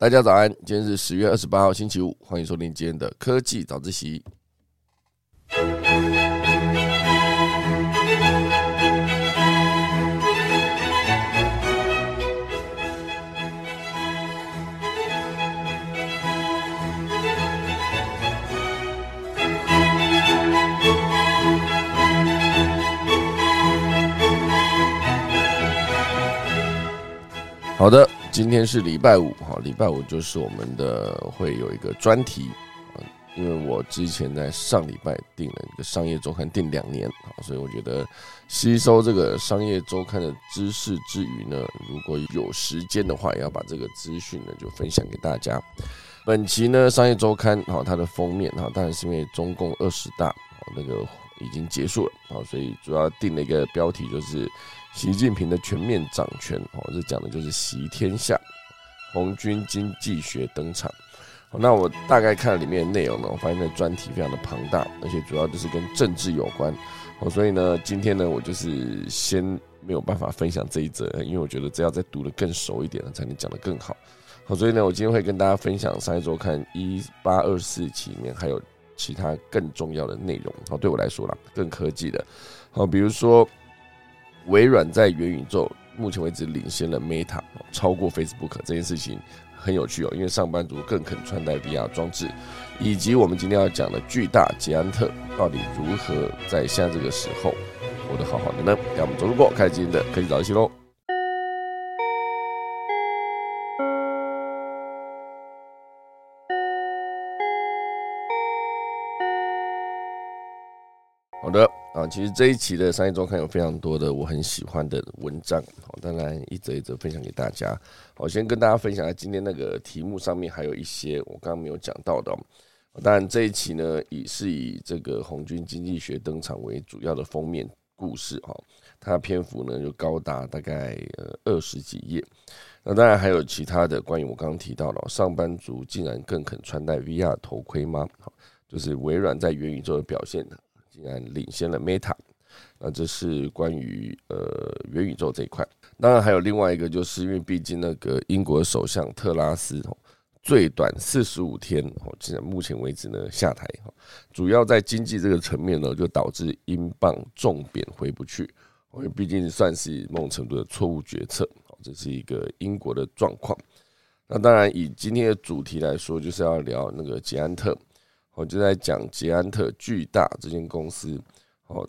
大家早安，今天是10月28号星期五，欢迎收听今天的科技早自习。好的，今天是礼拜五，礼拜五就是我们的会有一个专题，因为我之前在上礼拜订了一个商业周刊，订2年，所以我觉得吸收这个商业周刊的知识之余呢，如果有时间的话，也要把这个资讯呢就分享给大家。本期呢，商业周刊它的封面当然是因为中共20大那个已经结束了，所以主要定了一个标题，就是习近平的全面掌权，这讲的就是习天下，红军经济学登场。那我大概看了里面的内容呢，我发现这专题非常的庞大，而且主要就是跟政治有关，所以呢，今天呢，我就是先没有办法分享这一则，因为我觉得这要再读得更熟一点才能讲得更好。所以呢，我今天会跟大家分享商业周刊1824期里面还有其他更重要的内容，对我来说啦，更科技的，比如说微软在元宇宙目前为止领先了 Meta， 超过 Facebook， 这件事情很有趣哦，因为上班族更肯穿戴 VR 装置，以及我们今天要讲的巨大捷安特到底如何在现在这个时候活得好好的呢？让我们走路过，开始今天的科技早自习喽。好的啊，其实这一期的商业周刊有非常多的我很喜欢的文章，当然一则一则分享给大家。好，先跟大家分享一下今天那个题目上面还有一些我刚刚没有讲到的。当然这一期呢，是以这个红军经济学登场为主要的封面故事，它篇幅呢就高达大概20几页。那当然还有其他的关于我刚刚提到的，上班族竟然更肯穿戴 VR 头盔吗？就是微软在元宇宙的表现竟然领先了 Meta， 那这是关于元宇宙这一块。当然还有另外一个，就是因为毕竟那个英国首相特拉斯最短45天，竟然目前为止呢下台，主要在经济这个层面呢，就导致英镑重贬回不去，因为毕竟算是某种程度的错误决策，这是一个英国的状况。那当然以今天的主题来说，就是要聊那个捷安特。我就在讲捷安特巨大这间公司，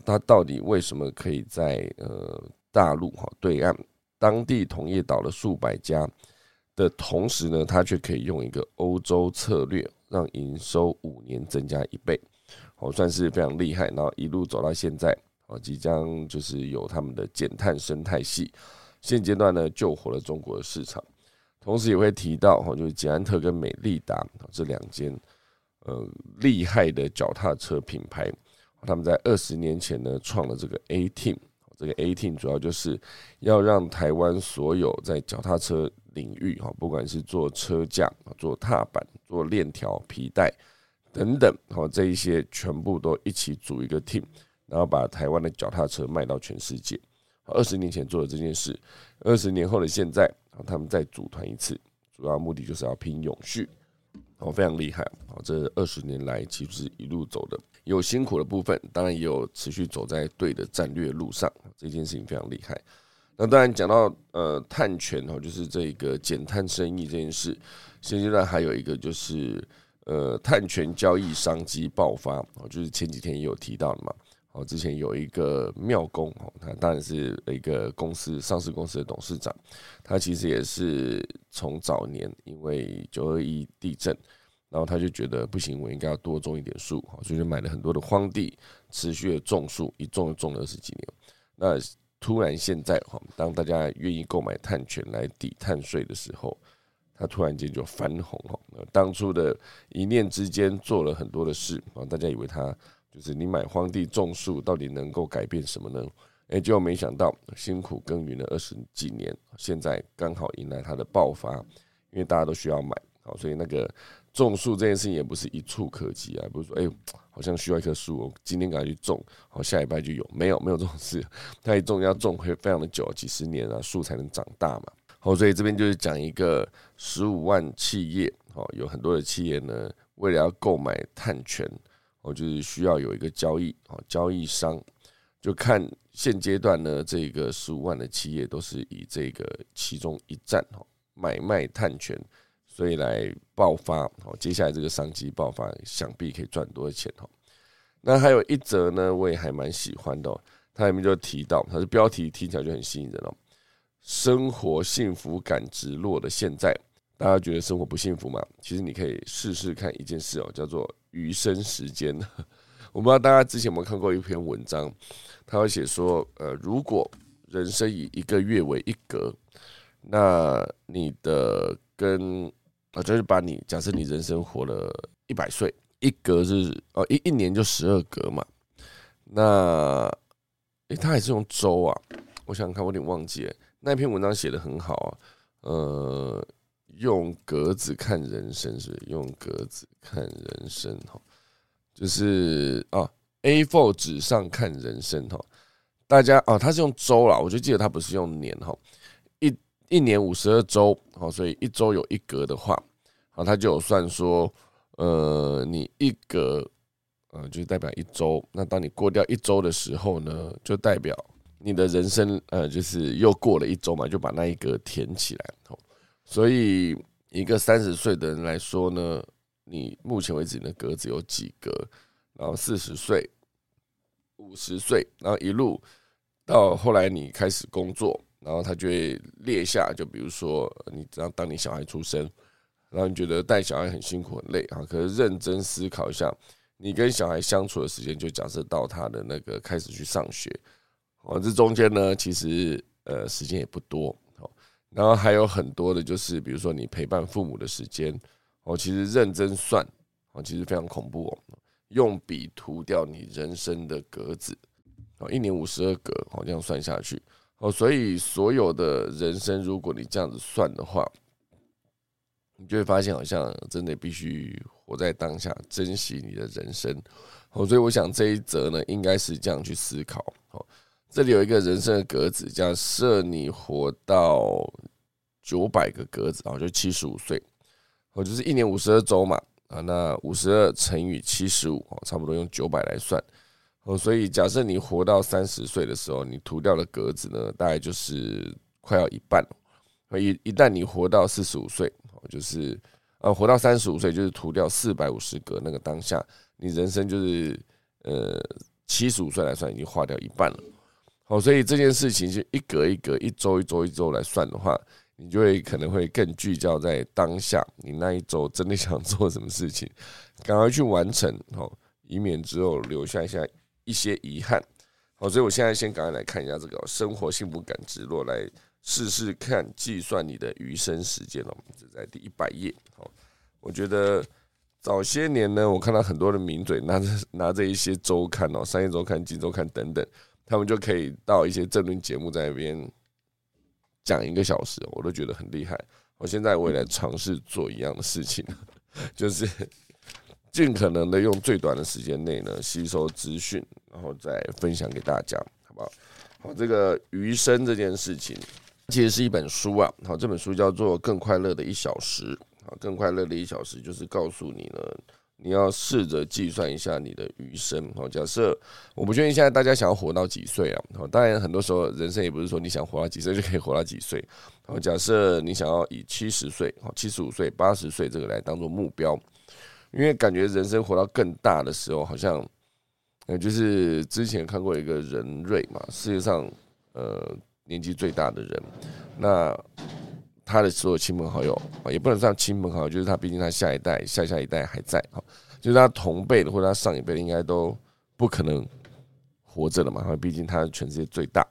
它到底为什么可以在大陆对岸当地同业倒了数百家的同时呢，它却可以用一个欧洲策略让营收5年增加1倍，算是非常厉害。然后一路走到现在，即将就是有他们的减碳生态系，现阶段呢救活了中国的市场。同时也会提到就是捷安特跟美利达这2间。厉害的脚踏车品牌，他们在20年前呢创了这个 A-Team， 这个 A-Team 主要就是要让台湾所有在脚踏车领域，不管是做车架、做踏板、做链条、皮带等等，这一些全部都一起组一个 team， 然后把台湾的脚踏车卖到全世界。20年前做的这件事，20年后的现在，他们再组团一次，主要目的就是要拼永续。非常厉害，这20年来其实一路走的有辛苦的部分，当然也有持续走在对的战略路上，这件事情非常厉害。那当然讲到碳权，就是这个减碳生意这件事，现阶段还有一个就是碳权交易商机爆发，就是前几天也有提到的嘛。之前有一个妙公，他当然是一个公司上市公司的董事长，他其实也是从早年因为921地震，然后他就觉得不行，我应该要多种一点树，所以就买了很多的荒地，持续的种树，一种就种了20几年。那突然现在当大家愿意购买碳权来抵碳税的时候，他突然间就翻红，当初的一念之间做了很多的事，大家以为他就是你买荒地种树到底能够改变什么呢？结果没想到辛苦耕耘了20几年，现在刚好迎来它的爆发，因为大家都需要买，所以那个种树这件事情也不是一触可及啊，不是说好像需要一棵树，我今天赶快去种，下礼拜就有，没有这种事，它一种要种会非常的久，几十年啊，树才能长大嘛。所以这边就是讲一个15万企业，有很多的企业呢，为了要购买碳权，就是需要有一个交易，交易商就看现阶段呢，这个15万的企业都是以这个其中一站买卖碳权，所以来爆发，接下来这个商机爆发，想必可以赚很多的钱。那还有一则呢，我也还蛮喜欢的，它里面就提到，它的标题听起来就很吸引人哦。生活幸福感直落的现在，大家觉得生活不幸福吗？其实你可以试试看一件事哦，叫做余生时间。我不知道大家之前有没有看过一篇文章，他会写说，如果人生以1个月为一格，那你的就是把你假设你人生活了100岁，一格是一年就12格嘛。那他还是用周啊，我想想看，我有点忘记了。那篇文章写得很好啊，用格子看人生，是不是用格子看人生？就是A4 纸上看人生，大家他是用周啦，我就记得他不是用年哈。一年52周，所以1周有1格的话，他就有算说，你1格。就代表1周。那当你过掉1周的时候呢，就代表你的人生就是又过了1周嘛，就把那一格填起来。所以一个30岁的人来说呢，你目前为止你的格子有几格？然后40岁、50岁，然后一路到后来你开始工作，然后他就会列下，就比如说你当你小孩出生，然后你觉得带小孩很辛苦很累啊，可是认真思考一下。你跟小孩相处的时间，就假设到他的那个开始去上学，这中间呢，其实时间也不多，然后还有很多的就是，比如说你陪伴父母的时间，其实认真算，其实非常恐怖哦，用笔涂掉你人生的格子，1年52格，这样算下去，所以所有的人生，如果你这样子算的话，你就会发现好像真的必须活在当下，珍惜你的人生。所以我想这一则呢，应该是这样去思考。这里有一个人生的格子，假设你活到900个格子，就75岁，就是1年52周嘛。那52乘以75，差不多用900来算。所以假设你活到30岁的时候，你涂掉的格子呢，大概就是快要一半。一旦你活到45岁，就是活到35岁，就是涂掉450格那个当下，你人生就是75岁来算，已经花掉一半了。好，所以这件事情就一格一格、1周1周1周来算的话，你就会可能会更聚焦在当下，你那一周真的想做什么事情，赶快去完成，以免之后留下一些遗憾。好，所以我现在先赶快来看一下这个生活幸福感直落来。试试看计算你的余生时间哦，这在第100页。我觉得早些年呢，我看到很多的名嘴拿着一些周刊哦，商业周刊、金周刊等等，他们就可以到一些政论节目在那边讲1个小时，我都觉得很厉害。我现在我也来尝试做一样的事情，就是尽可能的用最短的时间内呢吸收资讯，然后再分享给大家，好不好？好，这个余生这件事情。其实是一本书啊，好，这本书叫做《更快乐的1小时》。好，更快乐的1小时就是告诉你呢，你要试着计算一下你的余生。好，假设我不确定现在大家想要活到几岁啊？好，当然很多时候人生也不是说你想活到几岁就可以活到几岁。好，假设你想要以70岁、75岁、80岁这个来当做目标，因为感觉人生活到更大的时候，好像就是之前看过一个人瑞嘛，世界上年纪最大的人，那他的所有亲朋好友也不能算亲朋好友，就是他毕竟他下一代、下下一代还在，就是他同辈的或者他上一辈的应该都不可能活着了嘛，毕竟他全世界最大。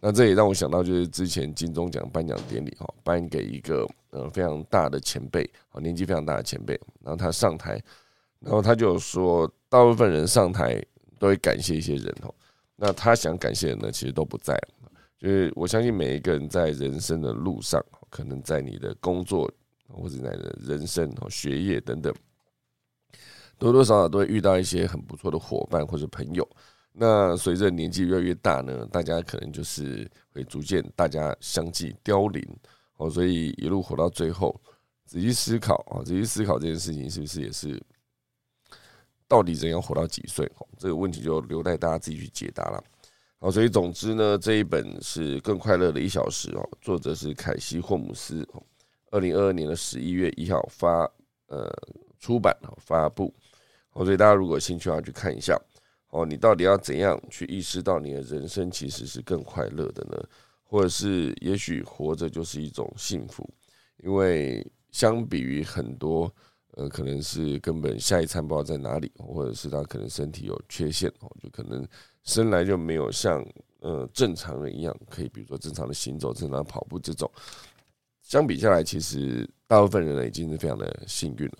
那这也让我想到，就是之前金钟奖颁奖典礼颁给一个非常大的前辈，年纪非常大的前辈，然后他上台，然后他就说，大部分人上台都会感谢一些人，那他想感谢的呢，其实都不在了。就是我相信每一个人在人生的路上，可能在你的工作或者在你的人生、学业等等，多多少少都会遇到一些很不错的伙伴或者朋友。那随着年纪越来越大呢，大家可能就是会逐渐大家相继凋零，所以一路活到最后，仔细思考这件事情是不是也是到底人要活到几岁，这个问题就留待大家自己去解答了。好，所以总之呢，这一本是更快乐的一小时，作者是凯西·霍姆斯，2022年的11月1号出版发布。所以大家如果有兴趣要去看一下，你到底要怎样去意识到你的人生其实是更快乐的呢？或者是也许活着就是一种幸福，因为相比于很多可能是根本下一餐不知道在哪里，或者是他可能身体有缺陷，就可能生来就没有像正常人一样可以比如说正常的行走、正常跑步，这种相比下来其实大部分人已经是非常的幸运。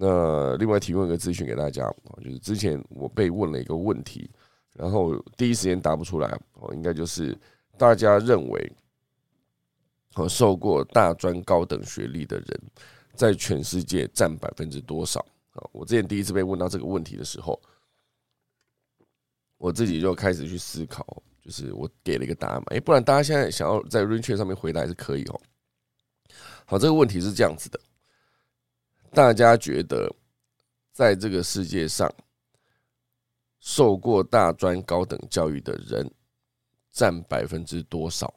那另外提供一个资讯给大家，就是之前我被问了一个问题，然后第一时间答不出来，应该就是大家认为受过大专高等学历的人在全世界占%多少？我之前第一次被问到这个问题的时候，我自己就开始去思考，就是我给了一个答案嘛，不然大家现在想要在 Rainchair 上面回答还是可以。好，这个问题是这样子的，大家觉得在这个世界上受过大专高等教育的人占%多少？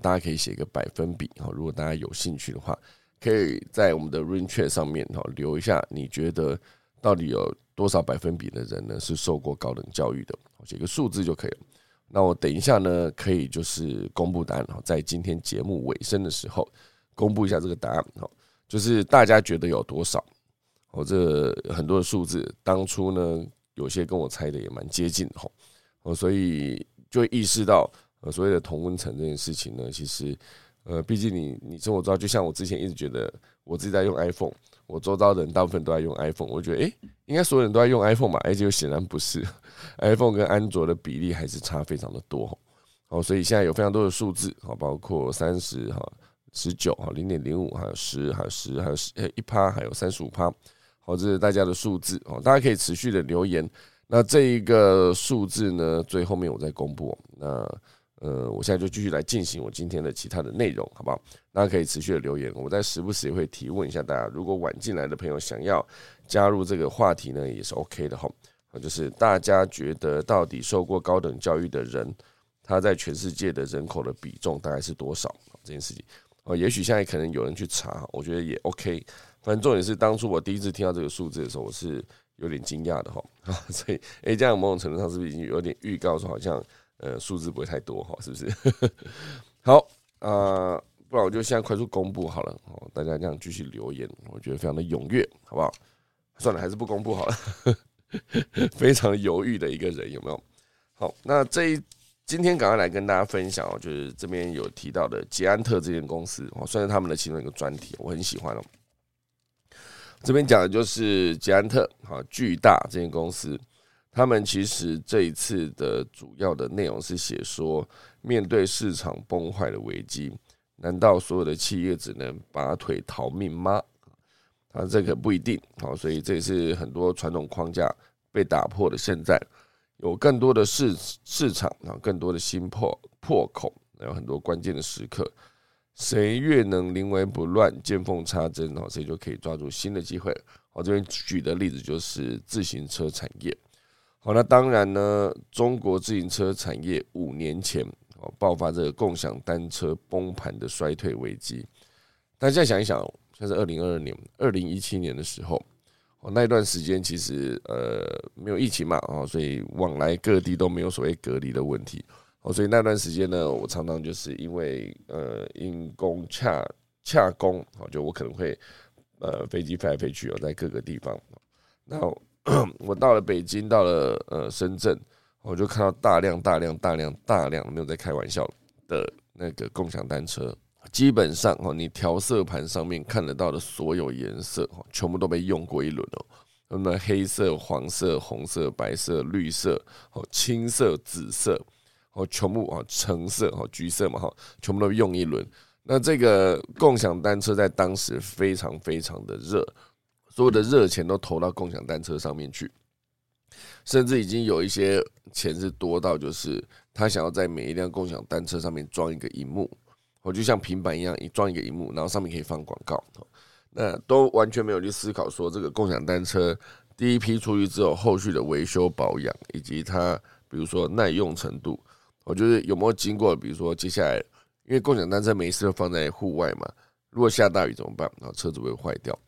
大家可以写一个%比，如果大家有兴趣的话，可以在我们的 Rainchair 上面留一下，你觉得到底有多少%比的人呢是受过高等教育的，写一个数字就可以了。那我等一下呢可以就是公布答案，在今天节目尾声的时候公布一下这个答案，就是大家觉得有多少。这很多的数字当初呢有些跟我猜的也蛮接近，所以就会意识到所谓的同温层这件事情呢，其实毕竟你生活中，就像我之前一直觉得我自己在用 iPhone， 我周遭的人大部分都在用 iPhone， 我就觉得应该所有人都在用 iPhone 吧，结果显然不是，iPhone 跟安卓的比例还是差非常的多。好，所以现在有非常多的数字，包括30、19、0.05，还有10，还有10，还有1%，还有35%。好，这是大家的数字，大家可以持续的留言。那这一个数字呢，最后面我再公布。那我现在就继续来进行我今天的其他的内容，好不好？大家可以持续的留言，我在时不时也会提问一下大家。如果晚进来的朋友想要加入这个话题呢，也是 OK 的哈。就是大家觉得到底受过高等教育的人，他在全世界的人口的比重大概是多少？这件事情，也许现在可能有人去查，我觉得也 OK。反正重点是，当初我第一次听到这个数字的时候，我是有点惊讶的哈。所以，这样某种程度上是不是已经有点预告说，好像？数字不会太多，是不是？好，不然我就现在快速公布好了，大家这样继续留言，我觉得非常的踊跃，好不好？算了，还是不公布好了，非常犹豫的一个人，有没有？好，那今天赶快来跟大家分享，就是这边有提到的捷安特这间公司，算是他们的其中一个专题，我很喜欢。这边讲的就是捷安特，巨大这间公司。他们其实这一次的主要的内容是写说，面对市场崩坏的危机，难道所有的企业只能拔腿逃命吗？这个不一定，所以这也是很多传统框架被打破的现在，有更多的市场，更多的新破口，还有很多关键的时刻，谁越能临危不乱、见缝插针，谁就可以抓住新的机会。我这边举的例子就是自行车产业。好，那当然呢，中国自行车产业5年前爆发这个共享单车崩盘的衰退危机。大家想一想，像是2022年、2017年的时候，那一段时间其实没有疫情嘛，所以往来各地都没有所谓隔离的问题。所以那段时间呢，我常常就是因为因公洽公，就我可能会飞机飞来飞去，在各个地方。然后我到了北京，到了深圳，我就看到大量，没有在开玩笑的那个共享单车，基本上你调色盘上面看得到的所有颜色，全部都被用过一轮。那么黑色、黄色、红色、白色、绿色、青色、紫色，全部橙色、橘色嘛，全部都用一轮。那这个共享单车在当时非常非常的热。所有的热钱都投到共享单车上面去，甚至已经有一些钱是多到，就是他想要在每一辆共享单车上面装一个萤幕，就像平板一样装一个萤幕，然后上面可以放广告，那都完全没有去思考说这个共享单车第一批出去之后后续的维修保养以及它比如说耐用程度，我就是有没有经过比如说接下来因为共享单车每一次都放在户外嘛，如果下大雨怎么办，车子会坏掉，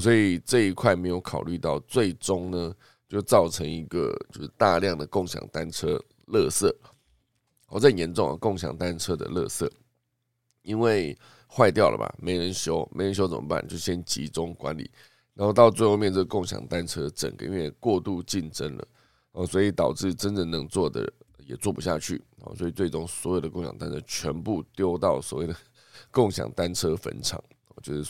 所以这一块没有考虑到，最终呢就造成一个就是大量的共享单车垃圾，这很严重啊，共享单车的垃圾，因为坏掉了嘛，没人修，没人修怎么办？就先集中管理，然后到最后面这个共享单车整个因为过度竞争了，所以导致真正能做的也做不下去，所以最终所有的共享单车全部丢到所谓的共享单车坟场，就是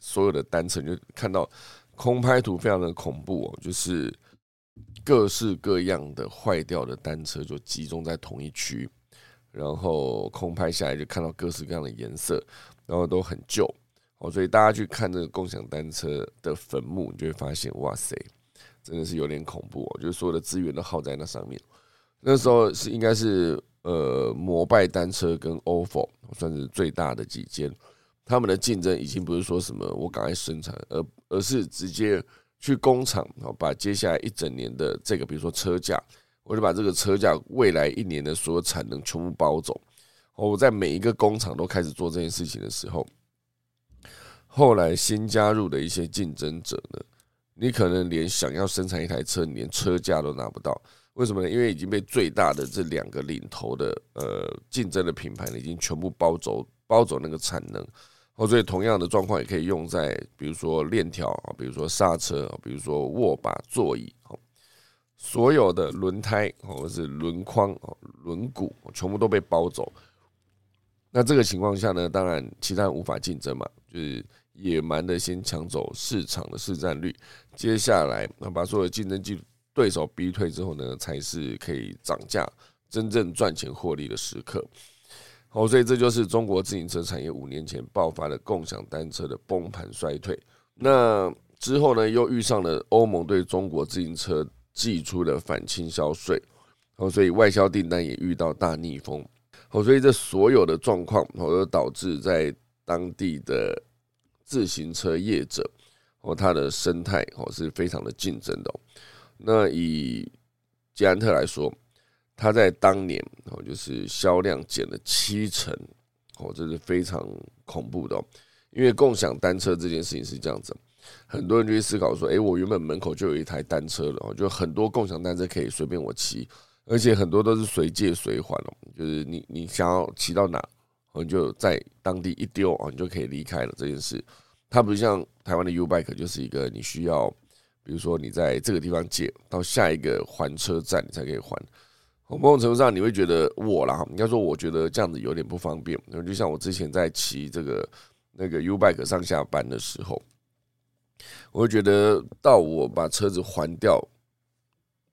所有的单车，你就看到空拍图非常的恐怖哦，就是各式各样的坏掉的单车就集中在同一区，然后空拍下来就看到各式各样的颜色，然后都很旧，所以大家去看这个共享单车的坟墓，你就会发现哇塞，真的是有点恐怖哦，就是所有的资源都耗在那上面。那时候是应该是摩拜单车跟 ofo 算是最大的几间，他们的竞争已经不是说什么我赶快生产，而是直接去工厂把接下来一整年的这个比如说车架，我就把这个车架未来一年的所有产能全部包走。我在每一个工厂都开始做这件事情的时候，后来新加入的一些竞争者呢，你可能连想要生产一台车，你连车架都拿不到。为什么呢？因为已经被最大的这两个领头的竞争的品牌已经全部包走那个产能。所以同样的状况也可以用在比如说链条，比如说刹车，比如说握把、座椅，所有的轮胎或是轮框、轮毂全部都被包走。那这个情况下呢，当然其他人无法竞争嘛，就是野蛮的先抢走市场的市占率，接下来把所有的竞争对手逼退之后呢，才是可以涨价真正赚钱获利的时刻。所以这就是中国自行车产业5年前爆发的共享单车的崩盘衰退。那之后呢，又遇上了欧盟对中国自行车寄出的反倾销税，所以外销订单也遇到大逆风。所以这所有的状况都导致在当地的自行车业者它的生态是非常的竞争的。那以捷安特来说，它在当年就是销量减了70%，这是非常恐怖的。因为共享单车这件事情是这样子，很多人就去思考说，我原本门口就有一台单车了，就很多共享单车可以随便我骑，而且很多都是随借随还，就是你想要骑到哪，你就在当地一丢，你就可以离开了这件事。它不像台湾的 U Bike， 就是一个你需要，比如说你在这个地方借到下一个还车站你才可以还。某种程度上你会觉得应该说我觉得这样子有点不方便。就像我之前在骑这个那个 U-Bike 上下班的时候，我会觉得到我把车子还掉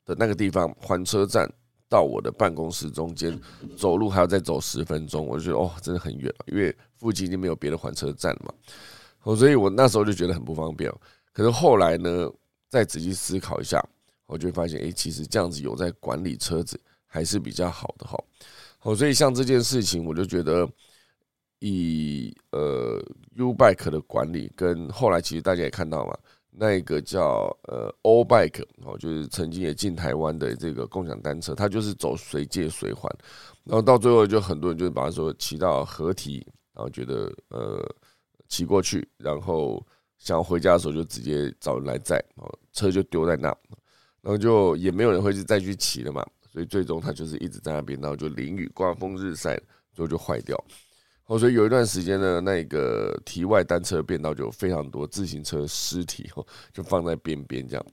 的那个地方，还车站到我的办公室中间走路还要再走10分钟，我就觉得真的很远，因为附近已经没有别的还车站了嘛，所以我那时候就觉得很不方便。可是后来呢，再仔细思考一下，我就会发现其实这样子有在管理车子还是比较好的。所以像这件事情，我就觉得以U-Bike 的管理跟后来其实大家也看到嘛，那个叫O-Bike 就是曾经也进台湾的这个共享单车，它就是走随借随还，然后到最后就很多人就把它说骑到合体，然后觉得骑过去，然后想要回家的时候就直接找人来载，车就丢在那，然后就也没有人会再去骑了嘛，所以最终它就是一直在那边，然后就淋雨、刮风、日晒，最后就坏掉。所以有一段时间呢，那个堤外单车便道就有非常多自行车尸体就放在边边这样，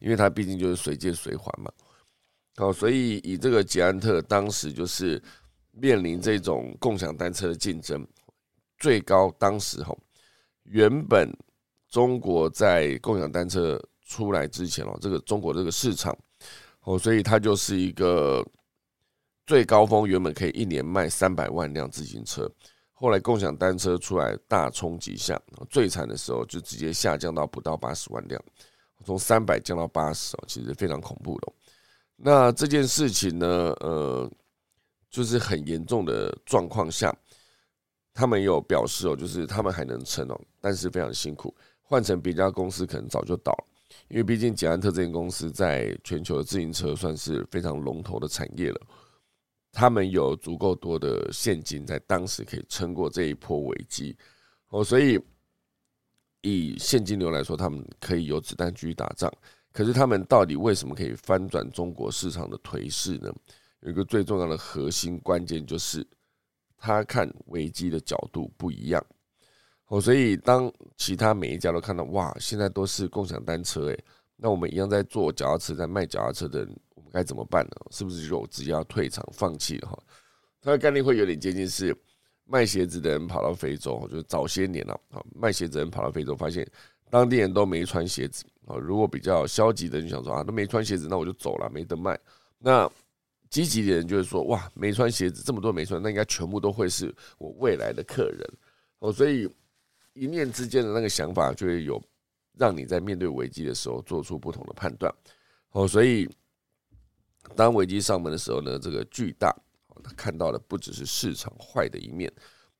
因为它毕竟就是随借随还嘛。所以以这个捷安特当时就是面临这种共享单车的竞争，最高当时原本中国在共享单车出来之前这个中国这个市场所以它就是一个最高峰，原本可以一年卖300万辆自行车，后来共享单车出来大冲击下，最惨的时候就直接下降到不到80万辆，从300降到80，其实非常恐怖的。那这件事情呢，就是很严重的状况下，他们也有表示哦，就是他们还能撑哦，但是非常辛苦。换成别家公司可能早就倒了，因为毕竟捷安特这间公司在全球的自行车算是非常龙头的产业了，他们有足够多的现金在当时可以撑过这一波危机哦，所以以现金流来说，他们可以有子弹继续打仗。可是他们到底为什么可以翻转中国市场的颓势呢？有一个最重要的核心关键就是他看危机的角度不一样哦，所以当其他每一家都看到哇，现在都是共享单车欸，那我们一样在做脚踏车，在卖脚踏车的人，我们该怎么办呢？是不是就直接要退场放弃了？它的概念会有点接近是卖鞋子的人跑到非洲，就是早些年了，卖鞋子的人跑到非洲，发现当地人都没穿鞋子，如果比较消极的人就想说啊，都没穿鞋子，那我就走了，没得卖。那积极的人就会说哇，没穿鞋子这么多没穿，那应该全部都会是我未来的客人哦，所以一念之间的那个想法就会有让你在面对危机的时候做出不同的判断哦，所以当危机上门的时候呢，这个巨大他看到的不只是市场坏的一面，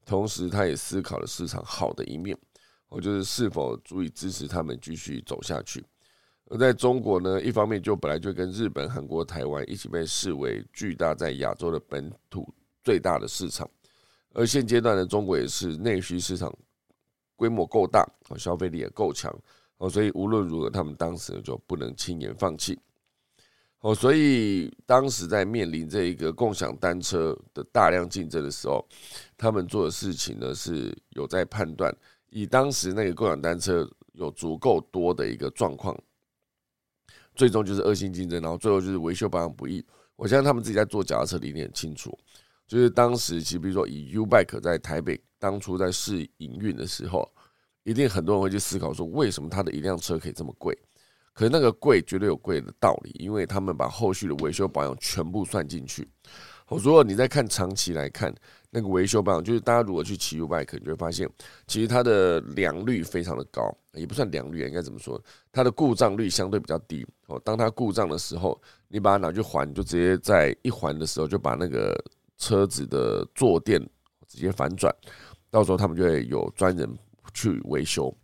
同时他也思考了市场好的一面哦，就是是否足以支持他们继续走下去。而在中国呢，一方面就本来就跟日本、韩国、台湾一起被视为巨大在亚洲的本土最大的市场，而现阶段的中国也是内需市场规模够大，消费力也够强，所以无论如何他们当时就不能轻言放弃。所以当时在面临这一个共享单车的大量竞争的时候，他们做的事情呢是有在判断，以当时那个共享单车有足够多的一个状况，最终就是恶性竞争，然后最后就是维修保养不易。我相信他们自己在做脚踏车理念很清楚，就是当时其实比如说以 U-Bike 在台北当初在试营运的时候，一定很多人会去思考说为什么他的一辆车可以这么贵，可是那个贵绝对有贵的道理，因为他们把后续的维修保养全部算进去。如果你在看长期来看那个维修保养，就是大家如果去骑 U-Bike 你就会发现其实它的良率非常的高，也不算良率，应该怎么说，它的故障率相对比较低哦，当它故障的时候你把它拿去还，就直接在一还的时候就把那个车子的坐垫直接反转，到时候他们就会有专人去维修。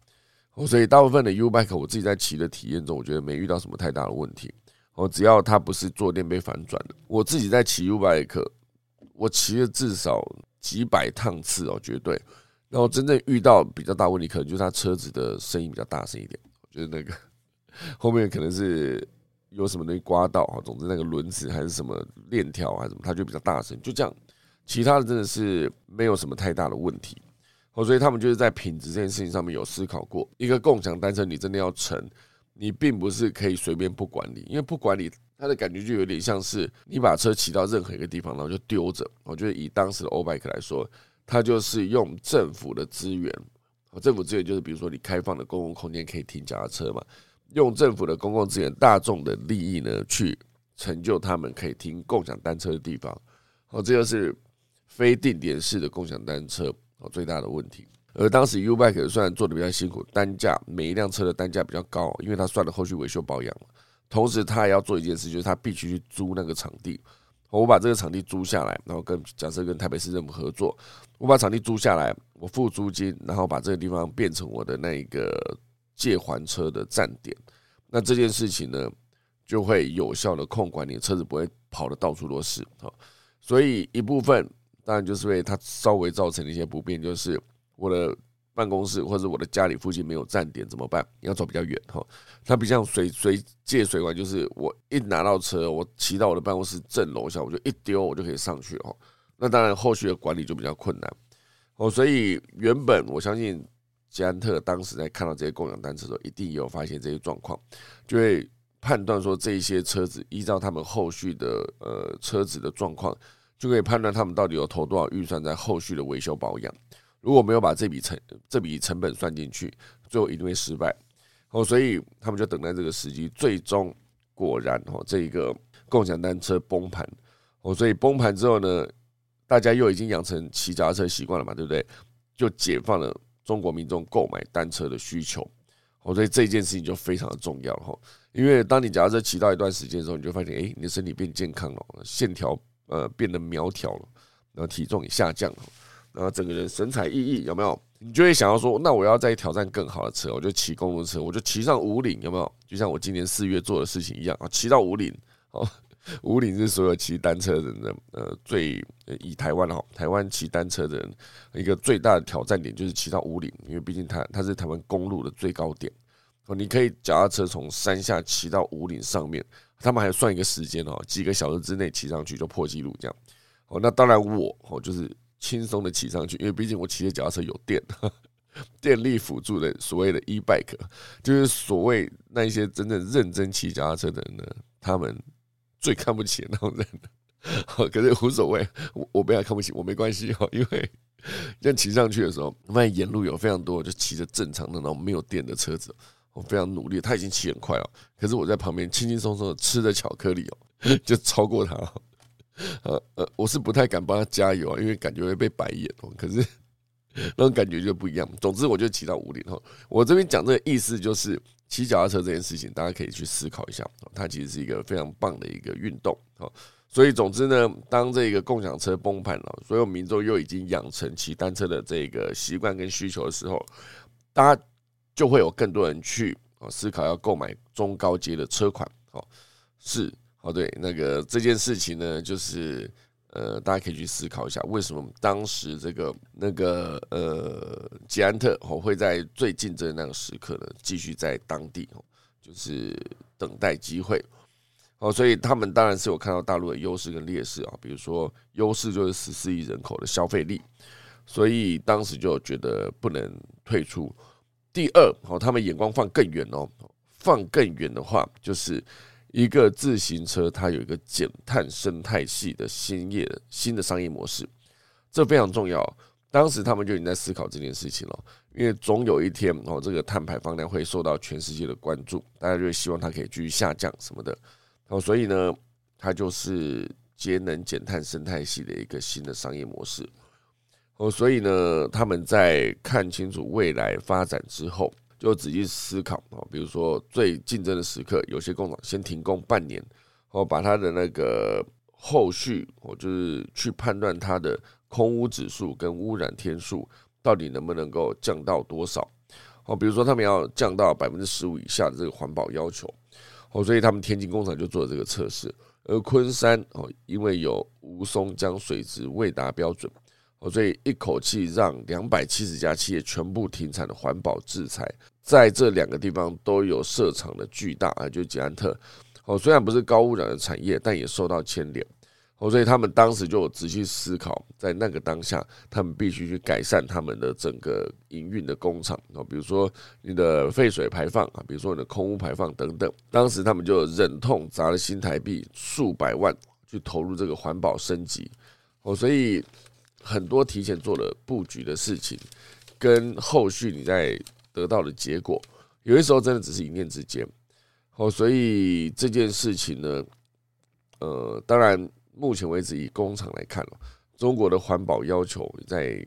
所以大部分的 U-Bike 我自己在骑的体验中，我觉得没遇到什么太大的问题，只要它不是坐垫被反转的。我自己在骑 U-Bike 我骑了至少几百趟次哦，绝对。然后真正遇到比较大问题可能就是它车子的声音比较大声一点，就是那个后面可能是有什么东西刮到，总之那个轮子还是什么链条还是什么，它就比较大声，就这样。其他的真的是没有什么太大的问题，所以他们就是在品质这件事情上面有思考过。一个共享单车你真的要成，你并不是可以随便不管理，因为不管理它的感觉就有点像是你把车骑到任何一个地方然后就丢着。我觉得以当时的 O-Bike 来说，它就是用政府的资源，政府资源就是比如说你开放的公共空间可以停脚踏车嘛，用政府的公共资源、大众的利益呢去成就他们可以停共享单车的地方，这就是非定点式的共享单车最大的问题。而当时 U-Bike 虽然做的比较辛苦，单价每一辆车的单价比较高，因为它算了后续维修保养，同时它也要做一件事，就是它必须去租那个场地。我把这个场地租下来，然后假设跟台北市政府合作，我把场地租下来，我付租金，然后把这个地方变成我的那一个借还车的站点。那这件事情呢就会有效的控管你的车子不会跑的到处都是。所以一部分当然就是因为它稍微造成一些不便，就是我的办公室或者我的家里附近没有站点怎么办？你要走比较远哈，它不像借水管，就是我一拿到车，我骑到我的办公室正楼下，我就一丢我就可以上去哦。那当然后续的管理就比较困难哦。所以原本我相信捷安特当时在看到这些共享单车的时候，一定也有发现这些状况，就会判断说这些车子依照他们后续的车子的状况，就可以判断他们到底有投多少预算在后续的维修保养。如果没有把这笔成本算进去，最后一定会失败哦。所以他们就等待这个时机，最终果然哦，这一个共享单车崩盘哦。所以崩盘之后呢，大家又已经养成骑脚踏车习惯了嘛，对不对？就解放了中国民众购买单车的需求哦。所以这件事情就非常的重要哦，因为当你脚踏车骑到一段时间的时候，你就发现你的身体变健康了，线条变得苗条了，然后体重也下降了，然后整个人神采奕奕，有没有？你就会想要说，那我要再挑战更好的车，我就骑公路车，我就骑上五岭，有没有？就像我今年4月做的事情一样啊，骑到五岭。好，五岭是所有骑单车人的最以台湾骑单车的人一个最大的挑战点就是骑到五岭，因为毕竟它是台湾公路的最高点，你可以脚踏车从山下骑到五岭上面，他们还算一个时间哦，几个小时之内骑上去就破纪录这样。哦，那当然我就是轻松的骑上去，因为毕竟我骑的脚踏车有电，电力辅助的所谓的 e-bike， 就是所谓那一些真正认真骑脚踏车的人呢，他们最看不起的那种人。好，可是无所谓，我不要看不起，我没关系哦，因为这样骑上去的时候，发现沿路有非常多就骑着正常的那种没有电的车子。我非常努力，他已经骑很快了，可是我在旁边轻轻松松的吃着巧克力哦，就超过他了。我是不太敢帮他加油啊，因为感觉会被白眼哦。可是那种感觉就不一样。总之，我就骑到五岭哦。我这边讲这个意思就是，骑脚踏车这件事情，大家可以去思考一下，它其实是一个非常棒的一个运动哦。所以，总之呢，当这个共享车崩盘了，所有民众又已经养成骑单车的这个习惯跟需求的时候，大家就会有更多人去思考要购买中高阶的车款，是哦，对，那个这件事情呢，就是大家可以去思考一下，为什么当时这个捷安特会在最竞争的那个时刻呢，继续在当地就是等待机会。哦，所以他们当然是有看到大陆的优势跟劣势啊，比如说优势就是14亿人口的消费力，所以当时就觉得不能退出。第二，他们眼光放更远哦，放更远的话，就是一个自行车，它有一个减碳生态系的新的商业模式，这非常重要。当时他们就已经在思考这件事情了，因为总有一天哦，这个碳排放量会受到全世界的关注，大家就会希望它可以继续下降什么的。所以呢，它就是节能减碳生态系的一个新的商业模式。所以呢，他们在看清楚未来发展之后，就仔细思考，比如说最竞争的时刻，有些工厂先停工半年，把它的那个后续，就是去判断它的空污指数跟污染天数到底能不能够降到多少。比如说他们要降到 15% 以下的这个环保要求，所以他们天津工厂就做了这个测试。而昆山因为有吴淞江水质未达标准，所以一口气让270家企业全部停产的环保制裁，在这两个地方都有设厂的巨大，就是捷安特，虽然不是高污染的产业，但也受到牵连，所以他们当时就有仔细思考，在那个当下，他们必须去改善他们的整个营运的工厂，比如说你的废水排放，比如说你的空污排放等等。当时他们就忍痛砸了新台币数百万去投入这个环保升级，所以很多提前做了布局的事情，跟后续你在得到的结果，有些时候真的只是一念之间。所以这件事情呢，当然目前为止以工厂来看，中国的环保要求在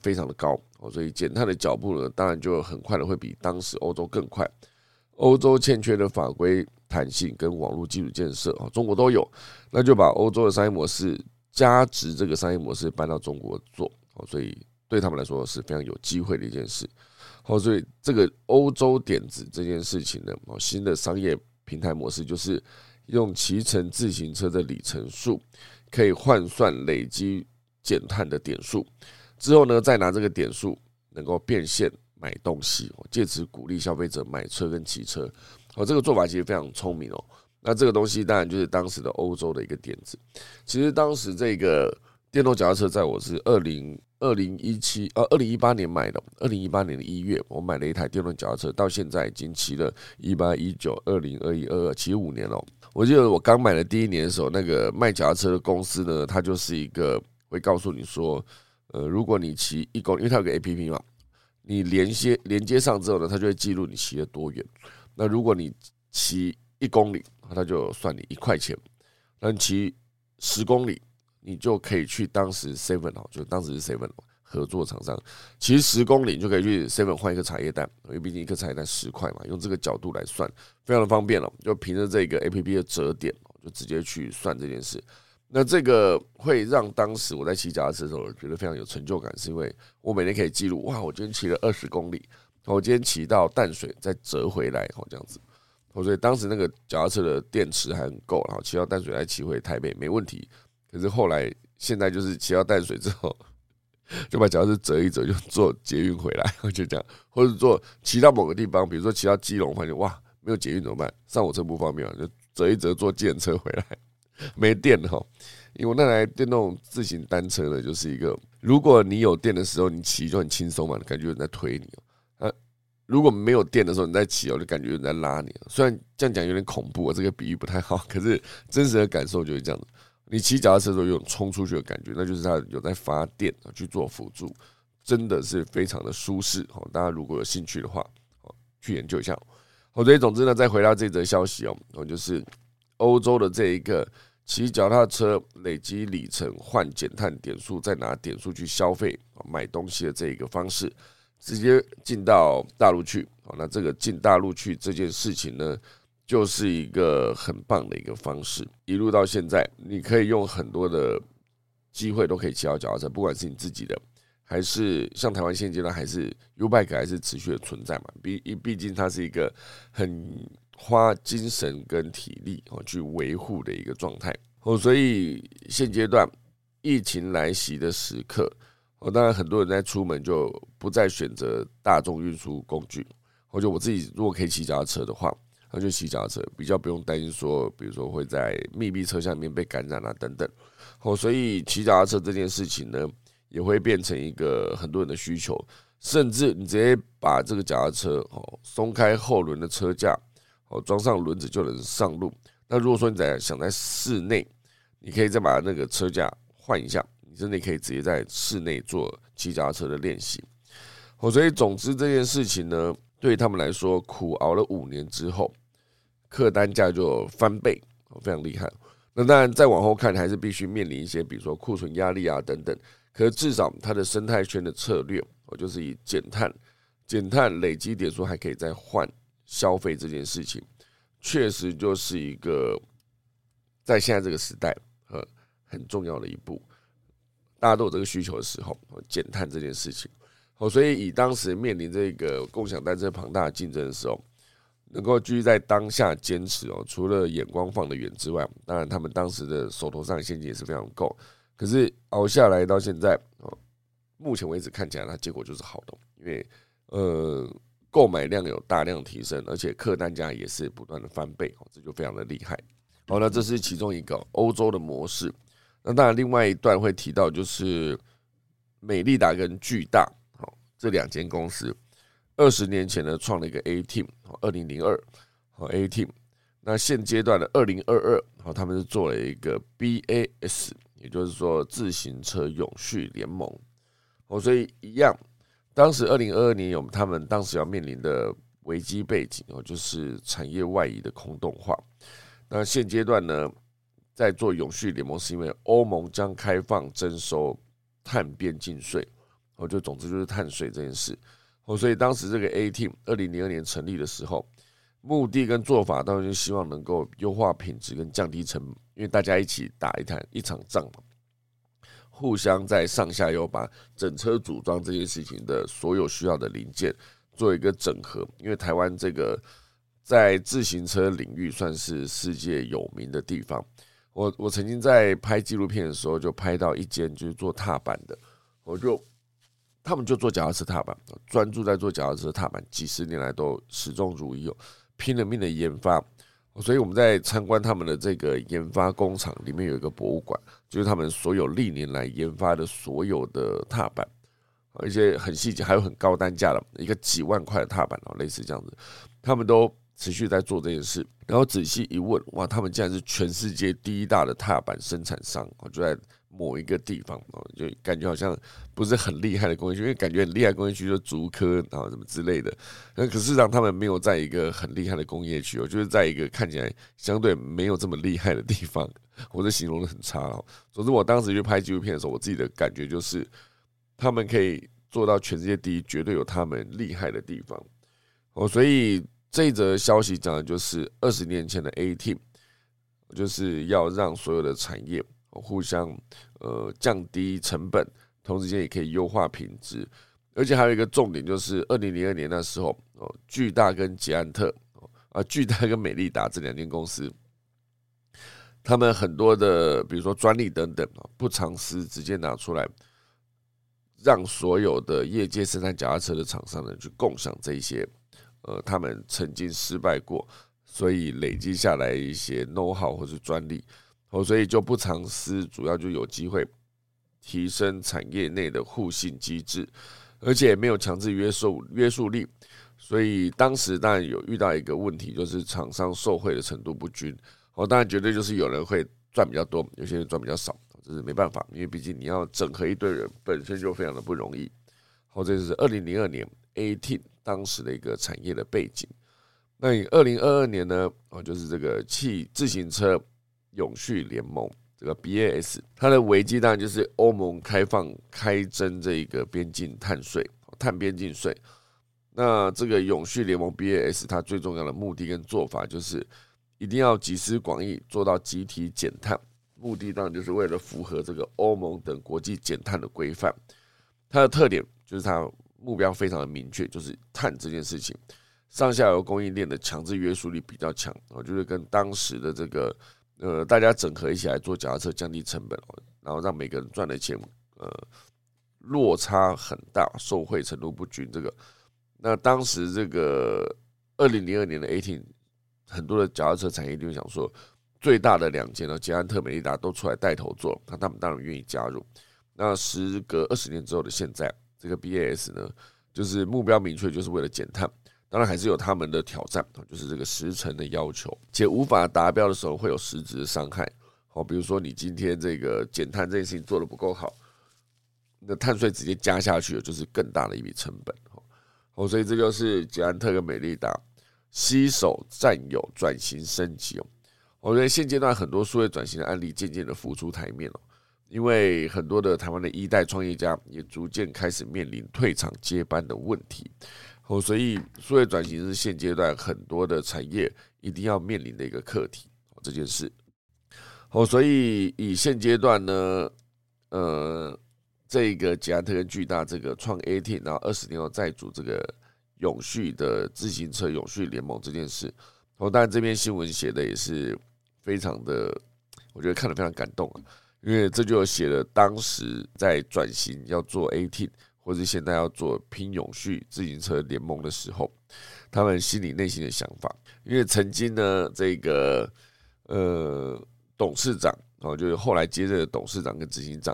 非常的高，所以减碳的脚步呢，当然就很快的会比当时欧洲更快。欧洲欠缺的法规弹性跟网络基础建设，中国都有，那就把欧洲的商业模式。加值这个商业模式搬到中国做，所以对他们来说是非常有机会的一件事。所以这个欧洲点子这件事情呢，新的商业平台模式就是用骑乘自行车的里程数可以换算累积减碳的点数，之后呢再拿这个点数能够变现买东西，借此鼓励消费者买车跟骑车。这个做法其实非常聪明哦。那这个东西当然就是当时的欧洲的一个点子。其实当时这个电动脚踏车在我是2018年买的，2018年的1月我买了一台电动脚踏车，到现在已经骑了18、19、20、21、22，骑5年了。我记得我刚买的第一年的时候，那个卖脚踏车的公司呢，它就是一个会告诉你说，如果你骑一公里，因为它有个 APP 嘛，你连接上之后呢，它就会记录你骑了多远。那如果你骑1公里，他就算你1块钱，那你骑10公里，你就可以去当时 Seven 就当时是 Seven 合作厂商，骑10公里你就可以去 Seven 换一个茶叶蛋，因为毕竟一个茶叶蛋10块嘛，用这个角度来算，非常的方便了。就凭着这个 APP 的折点，就直接去算这件事。那这个会让当时我在骑脚踏车的时候觉得非常有成就感，是因为我每天可以记录，哇，我今天骑了20公里，我今天骑到淡水再折回来，这样子。所以当时那个脚踏车的电池还很够，然后骑到淡水再骑回台北没问题。可是后来现在就是骑到淡水之后，就把脚踏车折一折，就坐捷运回来，就这样，或者坐骑到某个地方，比如说骑到基隆，发现哇没有捷运怎么办？上火车不方便，就折一折坐计程车回来。没电了，因为那台电动自行单车呢，就是一个如果你有电的时候，你骑就很轻松嘛，感觉有人在推你。如果没有电的时候你在骑，就感觉有人在拉你。虽然这样讲有点恐怖，这个比喻不太好，可是真实的感受就是这样子。你骑脚踏车的时候有种冲出去的感觉，那就是它有在发电去做辅助，真的是非常的舒适。大家如果有兴趣的话，去研究一下。所以总之呢，再回到这则消息哦，就是欧洲的这一个骑脚踏车累积里程换减碳点数，再拿点数去消费买东西的这一个方式，直接进到大陆去。那这个进大陆去这件事情呢，就是一个很棒的一个方式。一路到现在，你可以用很多的机会都可以骑到脚踏车，不管是你自己的，还是像台湾现阶段还是 U-Bike 还是持续的存在嘛。毕竟它是一个很花精神跟体力去维护的一个状态，所以现阶段疫情来袭的时刻，当然很多人在出门就不再选择大众运输工具，或者我自己如果可以骑脚踏车的话，那就骑脚踏车，比较不用担心说，比如说会在密闭车厢里面被感染啊等等。所以骑脚踏车这件事情呢，也会变成一个很多人的需求，甚至你直接把这个脚踏车松开后轮的车架，装上轮子就能上路。那如果说你想在室内，你可以再把那个车架换一下，你真的可以直接在室内做骑脚踏车的练习。所以总之这件事情呢，对他们来说苦熬了5年之后，客单价就翻倍，非常厉害。那当然再往后看还是必须面临一些比如说库存压力啊等等，可是至少它的生态圈的策略就是以减碳累积点数还可以再换消费这件事情，确实就是一个在现在这个时代很重要的一步。大家都有这个需求的时候，减碳这件事情，所以以当时面临这个共享单车庞大的竞争的时候，能够继续在当下坚持，除了眼光放得远之外，当然他们当时的手头上的现金也是非常够，可是熬下来到现在，目前为止看起来它结果就是好的，因为购买量有大量提升，而且客单价也是不断的翻倍，这就非常的厉害。好，那这是其中一个欧洲的模式。那当然另外一段会提到就是美利达跟巨大这两间公司20年前呢创了一个 A-Team， 2002 A-Team， 那现阶段的2022他们是做了一个 BAS， 也就是说自行车永续联盟。所以一样，当时2022年有他们当时要面临的危机背景，就是产业外移的空洞化。那现阶段呢，在做永续联盟是因为欧盟将开放征收碳边境税，就总之就是碳税这件事。所以当时这个 A-Team 2002年成立的时候，目的跟做法当然就希望能够优化品质跟降低成本，因为大家一起打一场仗嘛，互相在上下游把整车组装这件事情的所有需要的零件做一个整合，因为台湾这个在自行车领域算是世界有名的地方。我曾经在拍纪录片的时候就拍到一间就是做踏板的，他们就做脚踏车踏板，专注在做脚踏车踏板，几十年来都始终如一，拼了命的研发。所以我们在参观他们的这个研发工厂，里面有一个博物馆，就是他们所有历年来研发的所有的踏板，而且很细节，还有很高单价的一个几万块的踏板，类似这样子，他们都持续在做这件事。然后仔细一问，哇，他们竟然是全世界第一大的踏板生产商，就在某一个地方，就感觉好像不是很厉害的工业区，因为感觉很厉害的工业区就竹科然后什么之类的，可是事实上他们没有在一个很厉害的工业区，就是在一个看起来相对没有这么厉害的地方，我这形容得很差。总之我当时去拍纪录片的时候，我自己的感觉就是他们可以做到全世界第一，绝对有他们厉害的地方。所以这一则消息讲的就是20年前的 A-Team 就是要让所有的产业互相降低成本，同时间也可以优化品质。而且还有一个重点就是2002年那时候，巨大跟捷安特啊，巨大跟美利达这两间公司，他们很多的比如说专利等等不藏私，直接拿出来让所有的业界生产脚踏车的厂商呢去共享这一些他们曾经失败过，所以累积下来一些 know-how 或是专利，所以就不藏私，主要就有机会提升产业内的互信机制，而且没有强制约束力。所以当时当然有遇到一个问题，就是厂商受惠的程度不均。当然绝对就是有人会赚比较多，有些人赚比较少，这是没办法，因为毕竟你要整合一堆人本身就非常的不容易。这就是2002年 A-Team 当时的一个产业的背景。那2022年呢，就是这个自行车永续联盟，这个 BAS， 它的危机当然就是欧盟开征这个边境碳边境税。那这个永续联盟 BAS 它最重要的目的跟做法就是一定要集思广益，做到集体减碳，目的当然就是为了符合这个欧盟等国际减碳的规范。它的特点就是它目标非常的明确，就是碳这件事情上下游供应链的强制约束力比较强，就是跟当时的这个大家整合一起来做脚踏车，降低成本，然后让每个人赚的钱落差很大，受惠程度不均。这个那当时这个2002年的 A-Team 很多的脚踏车产业就想说，最大的两间捷安特、美利达都出来带头做，那他们当然愿意加入。那时隔20年之后的现在，这个 BAS 呢，就是目标明确，就是为了减碳。当然还是有他们的挑战，就是这个时程的要求，且无法达标的时候会有实质的伤害。比如说你今天这个减碳这件事情做得不够好，那碳税直接加下去就是更大的一笔成本。所以这就是捷安特跟美利达携手占有转型升级。我觉得现阶段很多数位转型的案例渐渐的浮出台面，因为很多的台湾的一代创业家也逐渐开始面临退场接班的问题。所以数位转型是现阶段很多的产业一定要面临的一个课题，这件事。所以以现阶段呢，这个捷安特跟巨大这个创 A-Team， 然后20年后再组这个永续的自行车永续联盟这件事。当然这篇新闻写的也是非常的，我觉得看得非常感动，因为这就写了当时在转型要做 A-Team，或是现在要做拼永续自行车联盟的时候，他们心里内心的想法。因为曾经呢，这个董事长，就是后来接任的董事长跟执行长，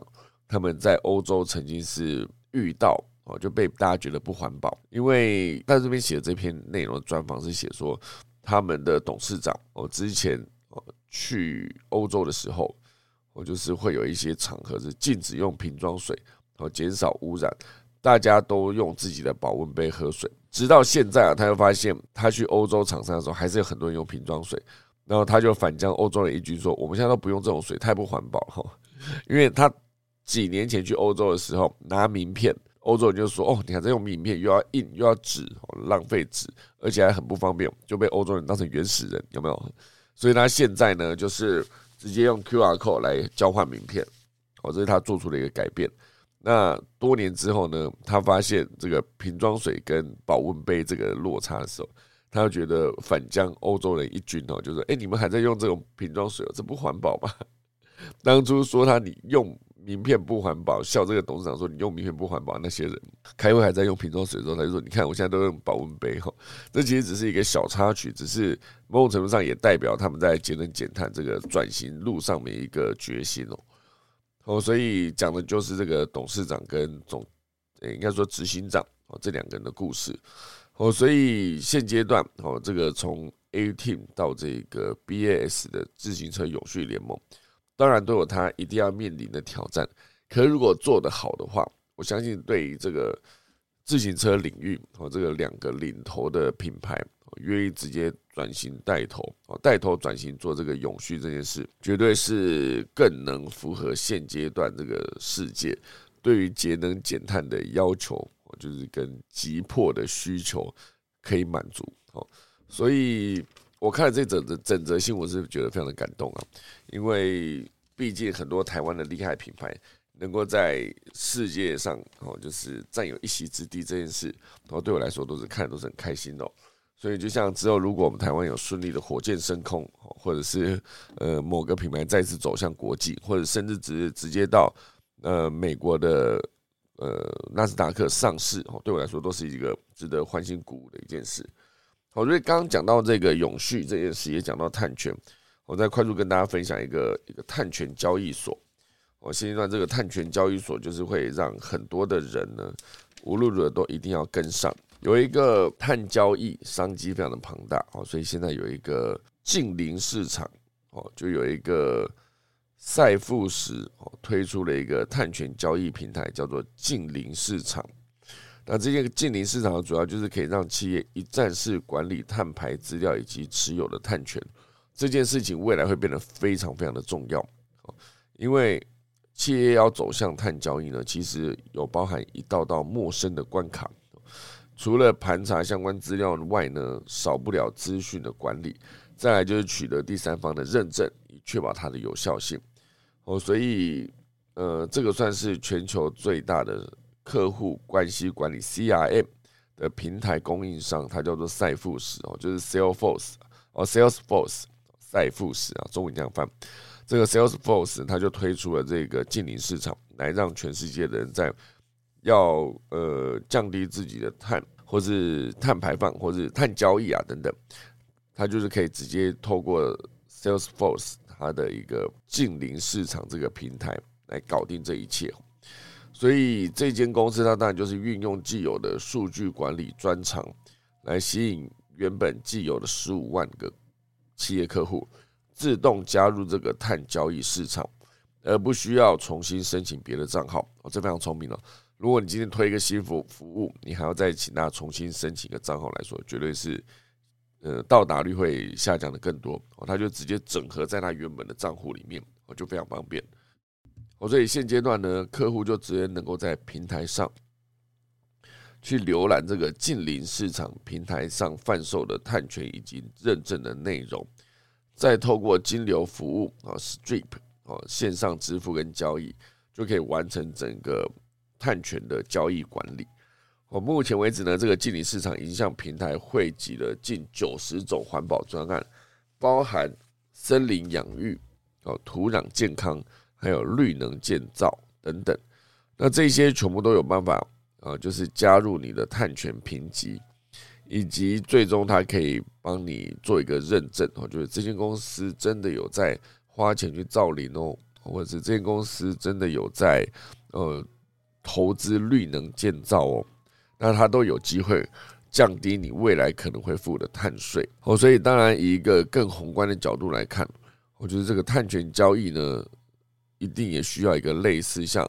他们在欧洲曾经是遇到就被大家觉得不环保。因为在这边写的这篇内容的专访是写说，他们的董事长之前去欧洲的时候，就是会有一些场合是禁止用瓶装水，减少污染，大家都用自己的保温杯喝水。直到现在他就发现他去欧洲厂商的时候，还是有很多人用瓶装水，然后他就反将欧洲人一军说，我们现在都不用这种水，太不环保了。因为他几年前去欧洲的时候拿名片，欧洲人就说，你还在用名片，又要印又要纸，浪费纸，而且还很不方便，就被欧洲人当成原始人，有没有？所以他现在呢，就是直接用 QR code 来交换名片，这是他做出的一个改变。那多年之后呢，他发现这个瓶装水跟保温杯这个落差的时候，他就觉得反将欧洲人一军，就说，你们还在用这种瓶装水，这不环保吗？当初说他你用名片不环保，笑这个董事长说你用名片不环保，那些人开会还在用瓶装水的时候，他就说，你看我现在都用保温杯。这其实只是一个小插曲，只是某种程度上也代表他们在节能减碳这个转型路上面一个决心。所以讲的就是这个董事长跟应该说执行长这两个人的故事。所以现阶段这个从 A-Team 到这个 BAS 的自行车永续联盟，当然都有他一定要面临的挑战。可是如果做得好的话，我相信对于这个自行车领域这个两个领头的品牌愿意直接转型带头转型做这个永续这件事，绝对是更能符合现阶段这个世界对于节能减碳的要求，就是跟急迫的需求可以满足。所以我看了这整则新闻是觉得非常的感动，因为毕竟很多台湾的厉害品牌能够在世界上就是占有一席之地这件事，对我来说都是很开心的。所以就像之后如果我们台湾有顺利的火箭升空，或者是某个品牌再次走向国际，或者甚至直接到美国的纳斯达克上市，对我来说都是一个值得欢欣鼓舞的一件事。我觉得刚刚讲到这个永续这件事，也讲到碳权，我再快速跟大家分享一个碳权交易所。我现阶段这个碳权交易所就是会让很多的人呢，无论如何都一定要跟上。有一个碳交易商机非常的庞大，所以现在有一个净零市场，就有一个赛富时推出了一个碳权交易平台，叫做净零市场。那这些净零市场主要就是可以让企业一站式管理碳排资料以及持有的碳权，这件事情未来会变得非常非常的重要，因为企业要走向碳交易呢，其实有包含一道陌生的关卡。除了盘查相关资料外呢，少不了资讯的管理，再来就是取得第三方的认证，以确保它的有效性。所以这个算是全球最大的客户关系管理 CRM 的平台供应商，它叫做赛富时，就是 Salesforce 赛富时，中文这样翻。这个 Salesforce 它就推出了这个净零市场，来让全世界的人在要降低自己的碳，或是碳排放，或是碳交易啊等等，它就是可以直接透过 Salesforce 它的一个净零市场这个平台来搞定这一切。所以这间公司它当然就是运用既有的数据管理专长，来吸引原本既有的15万个企业客户自动加入这个碳交易市场，而不需要重新申请别的账号。这非常聪明了。如果你今天推一个新服务，你还要再请大家重新申请一个账号来说，绝对是到达率会下降的更多。它就直接整合在它原本的账户里面，就非常方便。所以现阶段呢，客户就直接能够在平台上去浏览这个净零市场平台上贩售的碳权以及认证的内容，再透过金流服务 Stripe 线上支付跟交易，就可以完成整个碳权的交易管理。目前为止呢，这个净零市场已经向平台汇集了近90种环保专案，包含森林养育、土壤健康，还有绿能建造等等。那这些全部都有办法就是加入你的碳权评级，以及最终它可以帮你做一个认证，就是这间公司真的有在花钱去造林哦，或者是这间公司真的有在投资绿能建造哦，那它都有机会降低你未来可能会付的碳税哦。所以当然以一个更宏观的角度来看，我觉得这个碳权交易呢，一定也需要一个类似像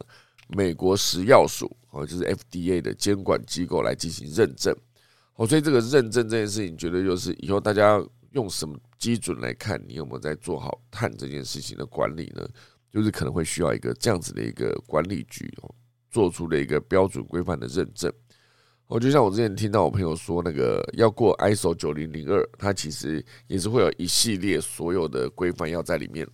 美国食药署哦，就是 FDA 的监管机构来进行认证哦。所以这个认证这件事情，绝对就是以后大家用什么基准来看你有没有在做好碳这件事情的管理呢？就是可能会需要一个这样子的一个管理局哦，做出了一个标准规范的认证。就像我之前听到我朋友说，那个要过 ISO 9002，它其实也是会有一系列所有的规范要在里面。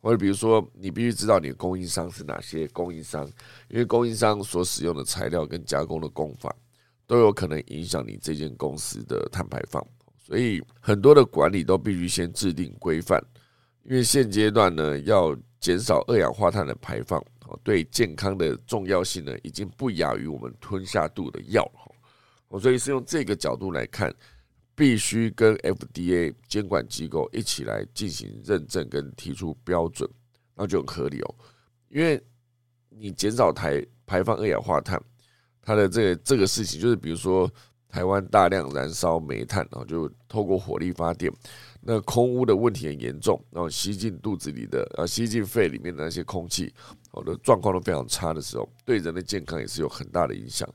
或者比如说，你必须知道你的供应商是哪些供应商，因为供应商所使用的材料跟加工的工法，都有可能影响你这间公司的碳排放。所以很多的管理都必须先制定规范，因为现阶段呢，要减少二氧化碳的排放，对健康的重要性呢，已经不亚于我们吞下肚的药了。所以是用这个角度来看，必须跟 FDA 监管机构一起来进行认证跟提出标准，那就很合理哦。因为你减少排放二氧化碳，它的这个事情就是，比如说台湾大量燃烧煤炭，就透过火力发电，那空污的问题很严重，然后吸进肺里面的那些空气，状况都非常差的时候，对人的健康也是有很大的影响。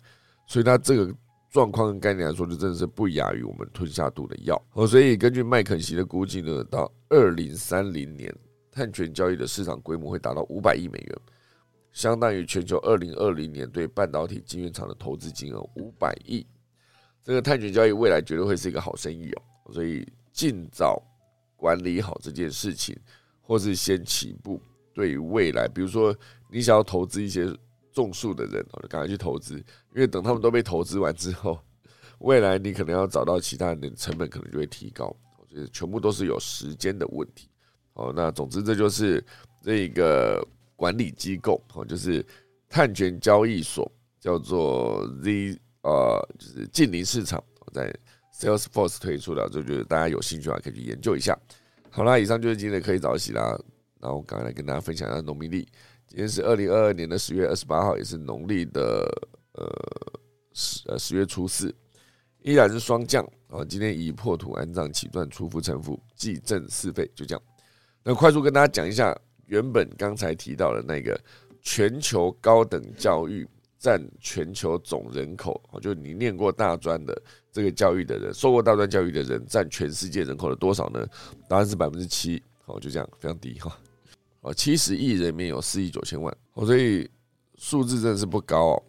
所以它这个状况跟概念来说，就真的是不亚于我们吞下肚的药。所以根据麦肯锡的估计呢，到2030年，碳权交易的市场规模会达到500亿美元，相当于全球2020年对半导体晶圆厂的投资金额500亿。这个碳权交易未来绝对会是一个好生意哦，所以尽早管理好这件事情，或是先起步，对于未来，比如说你想要投资一些种树的人，就赶快去投资，因为等他们都被投资完之后，未来你可能要找到其他人的成本可能就会提高，所以全部都是有时间的问题。那总之这就是这个管理机构，就是碳权交易所，叫做 就是近邻市场，在 Salesforce 推出的，就觉得大家有兴趣的话可以去研究一下。好啦，以上就是今天的科技早起啦。然后我刚才来跟大家分享一下农民历，今天是2022年的10月28号，也是农历的10月初四，依然是霜降。今天宜破土安葬，起钻出夫成父，祭正四废，就这样。那快速跟大家讲一下原本刚才提到的那个全球高等教育占全球总人口，就你念过大专的这个教育的人，受过大专教育的人占全世界人口的多少呢？答案是 7%， 就这样，非常低，70亿人民有4亿9千万，所以数字真的是不高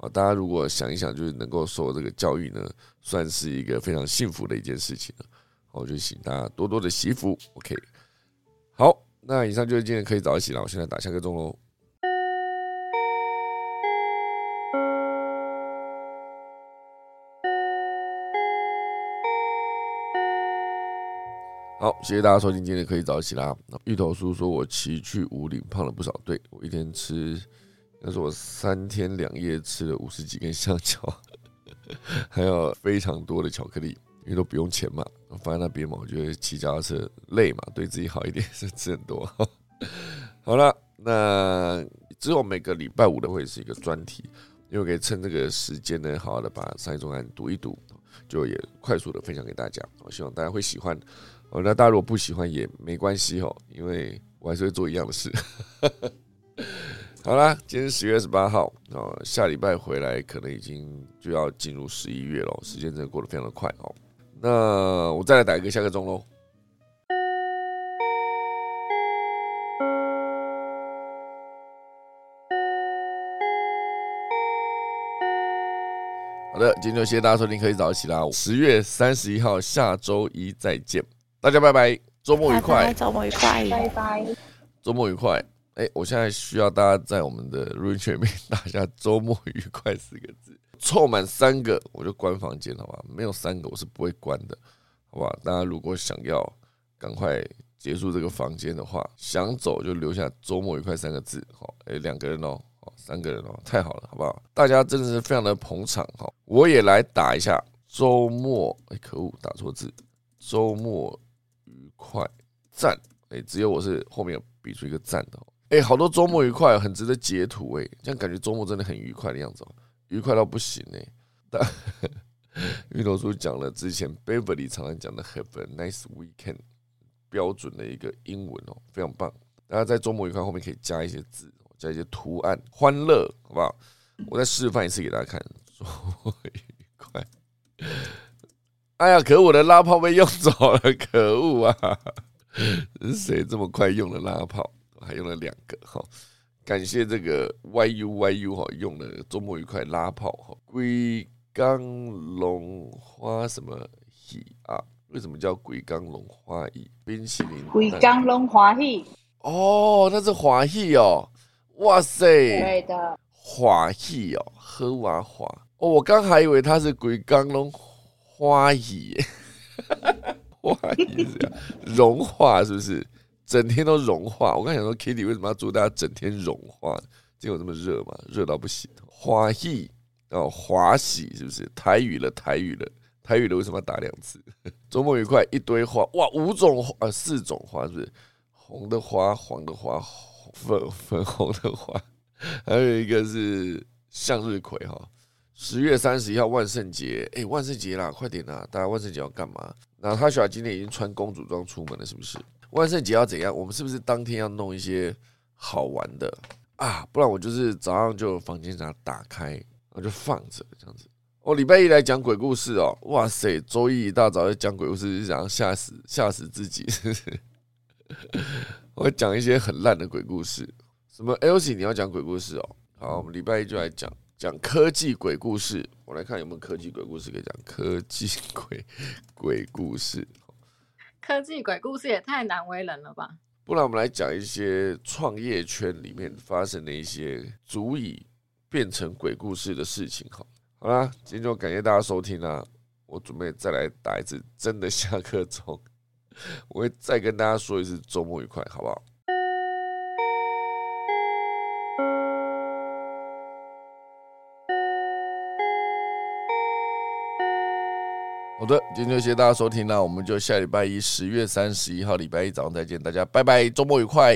哦。大家如果想一想，就是能够受这个教育呢，算是一个非常幸福的一件事情了。我就请大家多多的惜福 ，OK。好，那以上就是今天可以早起了，我现在打下个钟喽。好，谢谢大家收听今天可以早起啦。芋头叔说我骑去武岭胖了不少，对，我一天吃，那是我3天2夜吃了50几根香蕉，还有非常多的巧克力，因为都不用钱嘛。我放在那边嘛，我觉得骑脚踏车累嘛，对自己好一点，吃很多。好了，那之后每个礼拜五的会是一个专题，因为我可以趁这个时间呢，好好的把商业周刊读一读，就也快速的分享给大家。我希望大家会喜欢。那大家如果不喜欢也没关系哦，因为我还是会做一样的事。好啦，今天是10月28号，下礼拜回来可能已经就要进入11月了，时间真的过得非常的快哦。那我再来打一个下个钟喽。好的，今天就谢谢大家收听科技早起啦，10月31号下周一再见。大家拜拜，周末愉快，周末愉快，拜拜，周末愉快。我现在需要大家在我们的录音群里面打下周末愉快4个字，凑满3个我就关房间，好吧？没有3个我是不会关的，好吧？大家如果想要赶快结束这个房间的话，想走就留下周末愉快3个字，好，2个人哦，3个人哦，太好了，好不好？大家真的是非常的捧场，好，我也来打一下周末，可恶，打错字，周末愉快赞，只有我是后面有比出一个赞的，好多周末愉快很值得截图，这样感觉周末真的很愉快的样子，愉快到不行，芋头叔讲了之前 Beverly 常常讲的 Have a nice weekend， 标准的一个英文哦，非常棒。大家在周末愉快后面可以加一些字，加一些图案，欢乐，好不好？我再示范一次给大家看，周末愉快。哎呀，可我的拉炮被用走了，可恶啊！是谁这么快用了拉炮？还用了2个，感谢这个 YUYU 用了周末愉快拉炮，龟缸龙花什么喜啊？为什么叫龟缸龙花喜？冰淇淋龟缸龙花喜哦，那是花喜哦，哇塞，对的，花喜哦，喝完花哦，我刚还以为它是龟缸龙花姨，花姨是这样，融化是不是？整天都融化。我刚想说 ，Kitty 为什么要祝大家整天融化？结果这么热嘛，热到不行。花姨哦，花喜是不是？台语了，台语了，台语了，为什么要打2次？周末愉快，一堆花，哇，4种花是不是？红的花，黄的花，粉红的花，还有一个是向日葵哈。10月31号万圣节，万圣节啦，快点啦！大家万圣节要干嘛？那他小孩今天已经穿公主装出门了，是不是？万圣节要怎样？我们是不是当天要弄一些好玩的啊？不然我就是早上就房间上打开，然后就放着这样子。礼拜一来讲鬼故事哦，哇塞！周一一大早就讲鬼故事，就想吓死自己。我讲一些很烂的鬼故事，什么 Elsie 你要讲鬼故事哦？好，我们礼拜一就来讲科技鬼故事，我来看有没有科技鬼故事可以讲。科技鬼故事，科技鬼故事也太难为人了吧？不然我们来讲一些创业圈里面发生的一些足以变成鬼故事的事情。好啦，今天就感谢大家收听啦，我准备再来打一次真的下课钟，我会再跟大家说一次周末愉快，好不好？好的，今天就谢谢大家收听啦，我们就下礼拜一10月31号礼拜一早上再见，大家拜拜，周末愉快。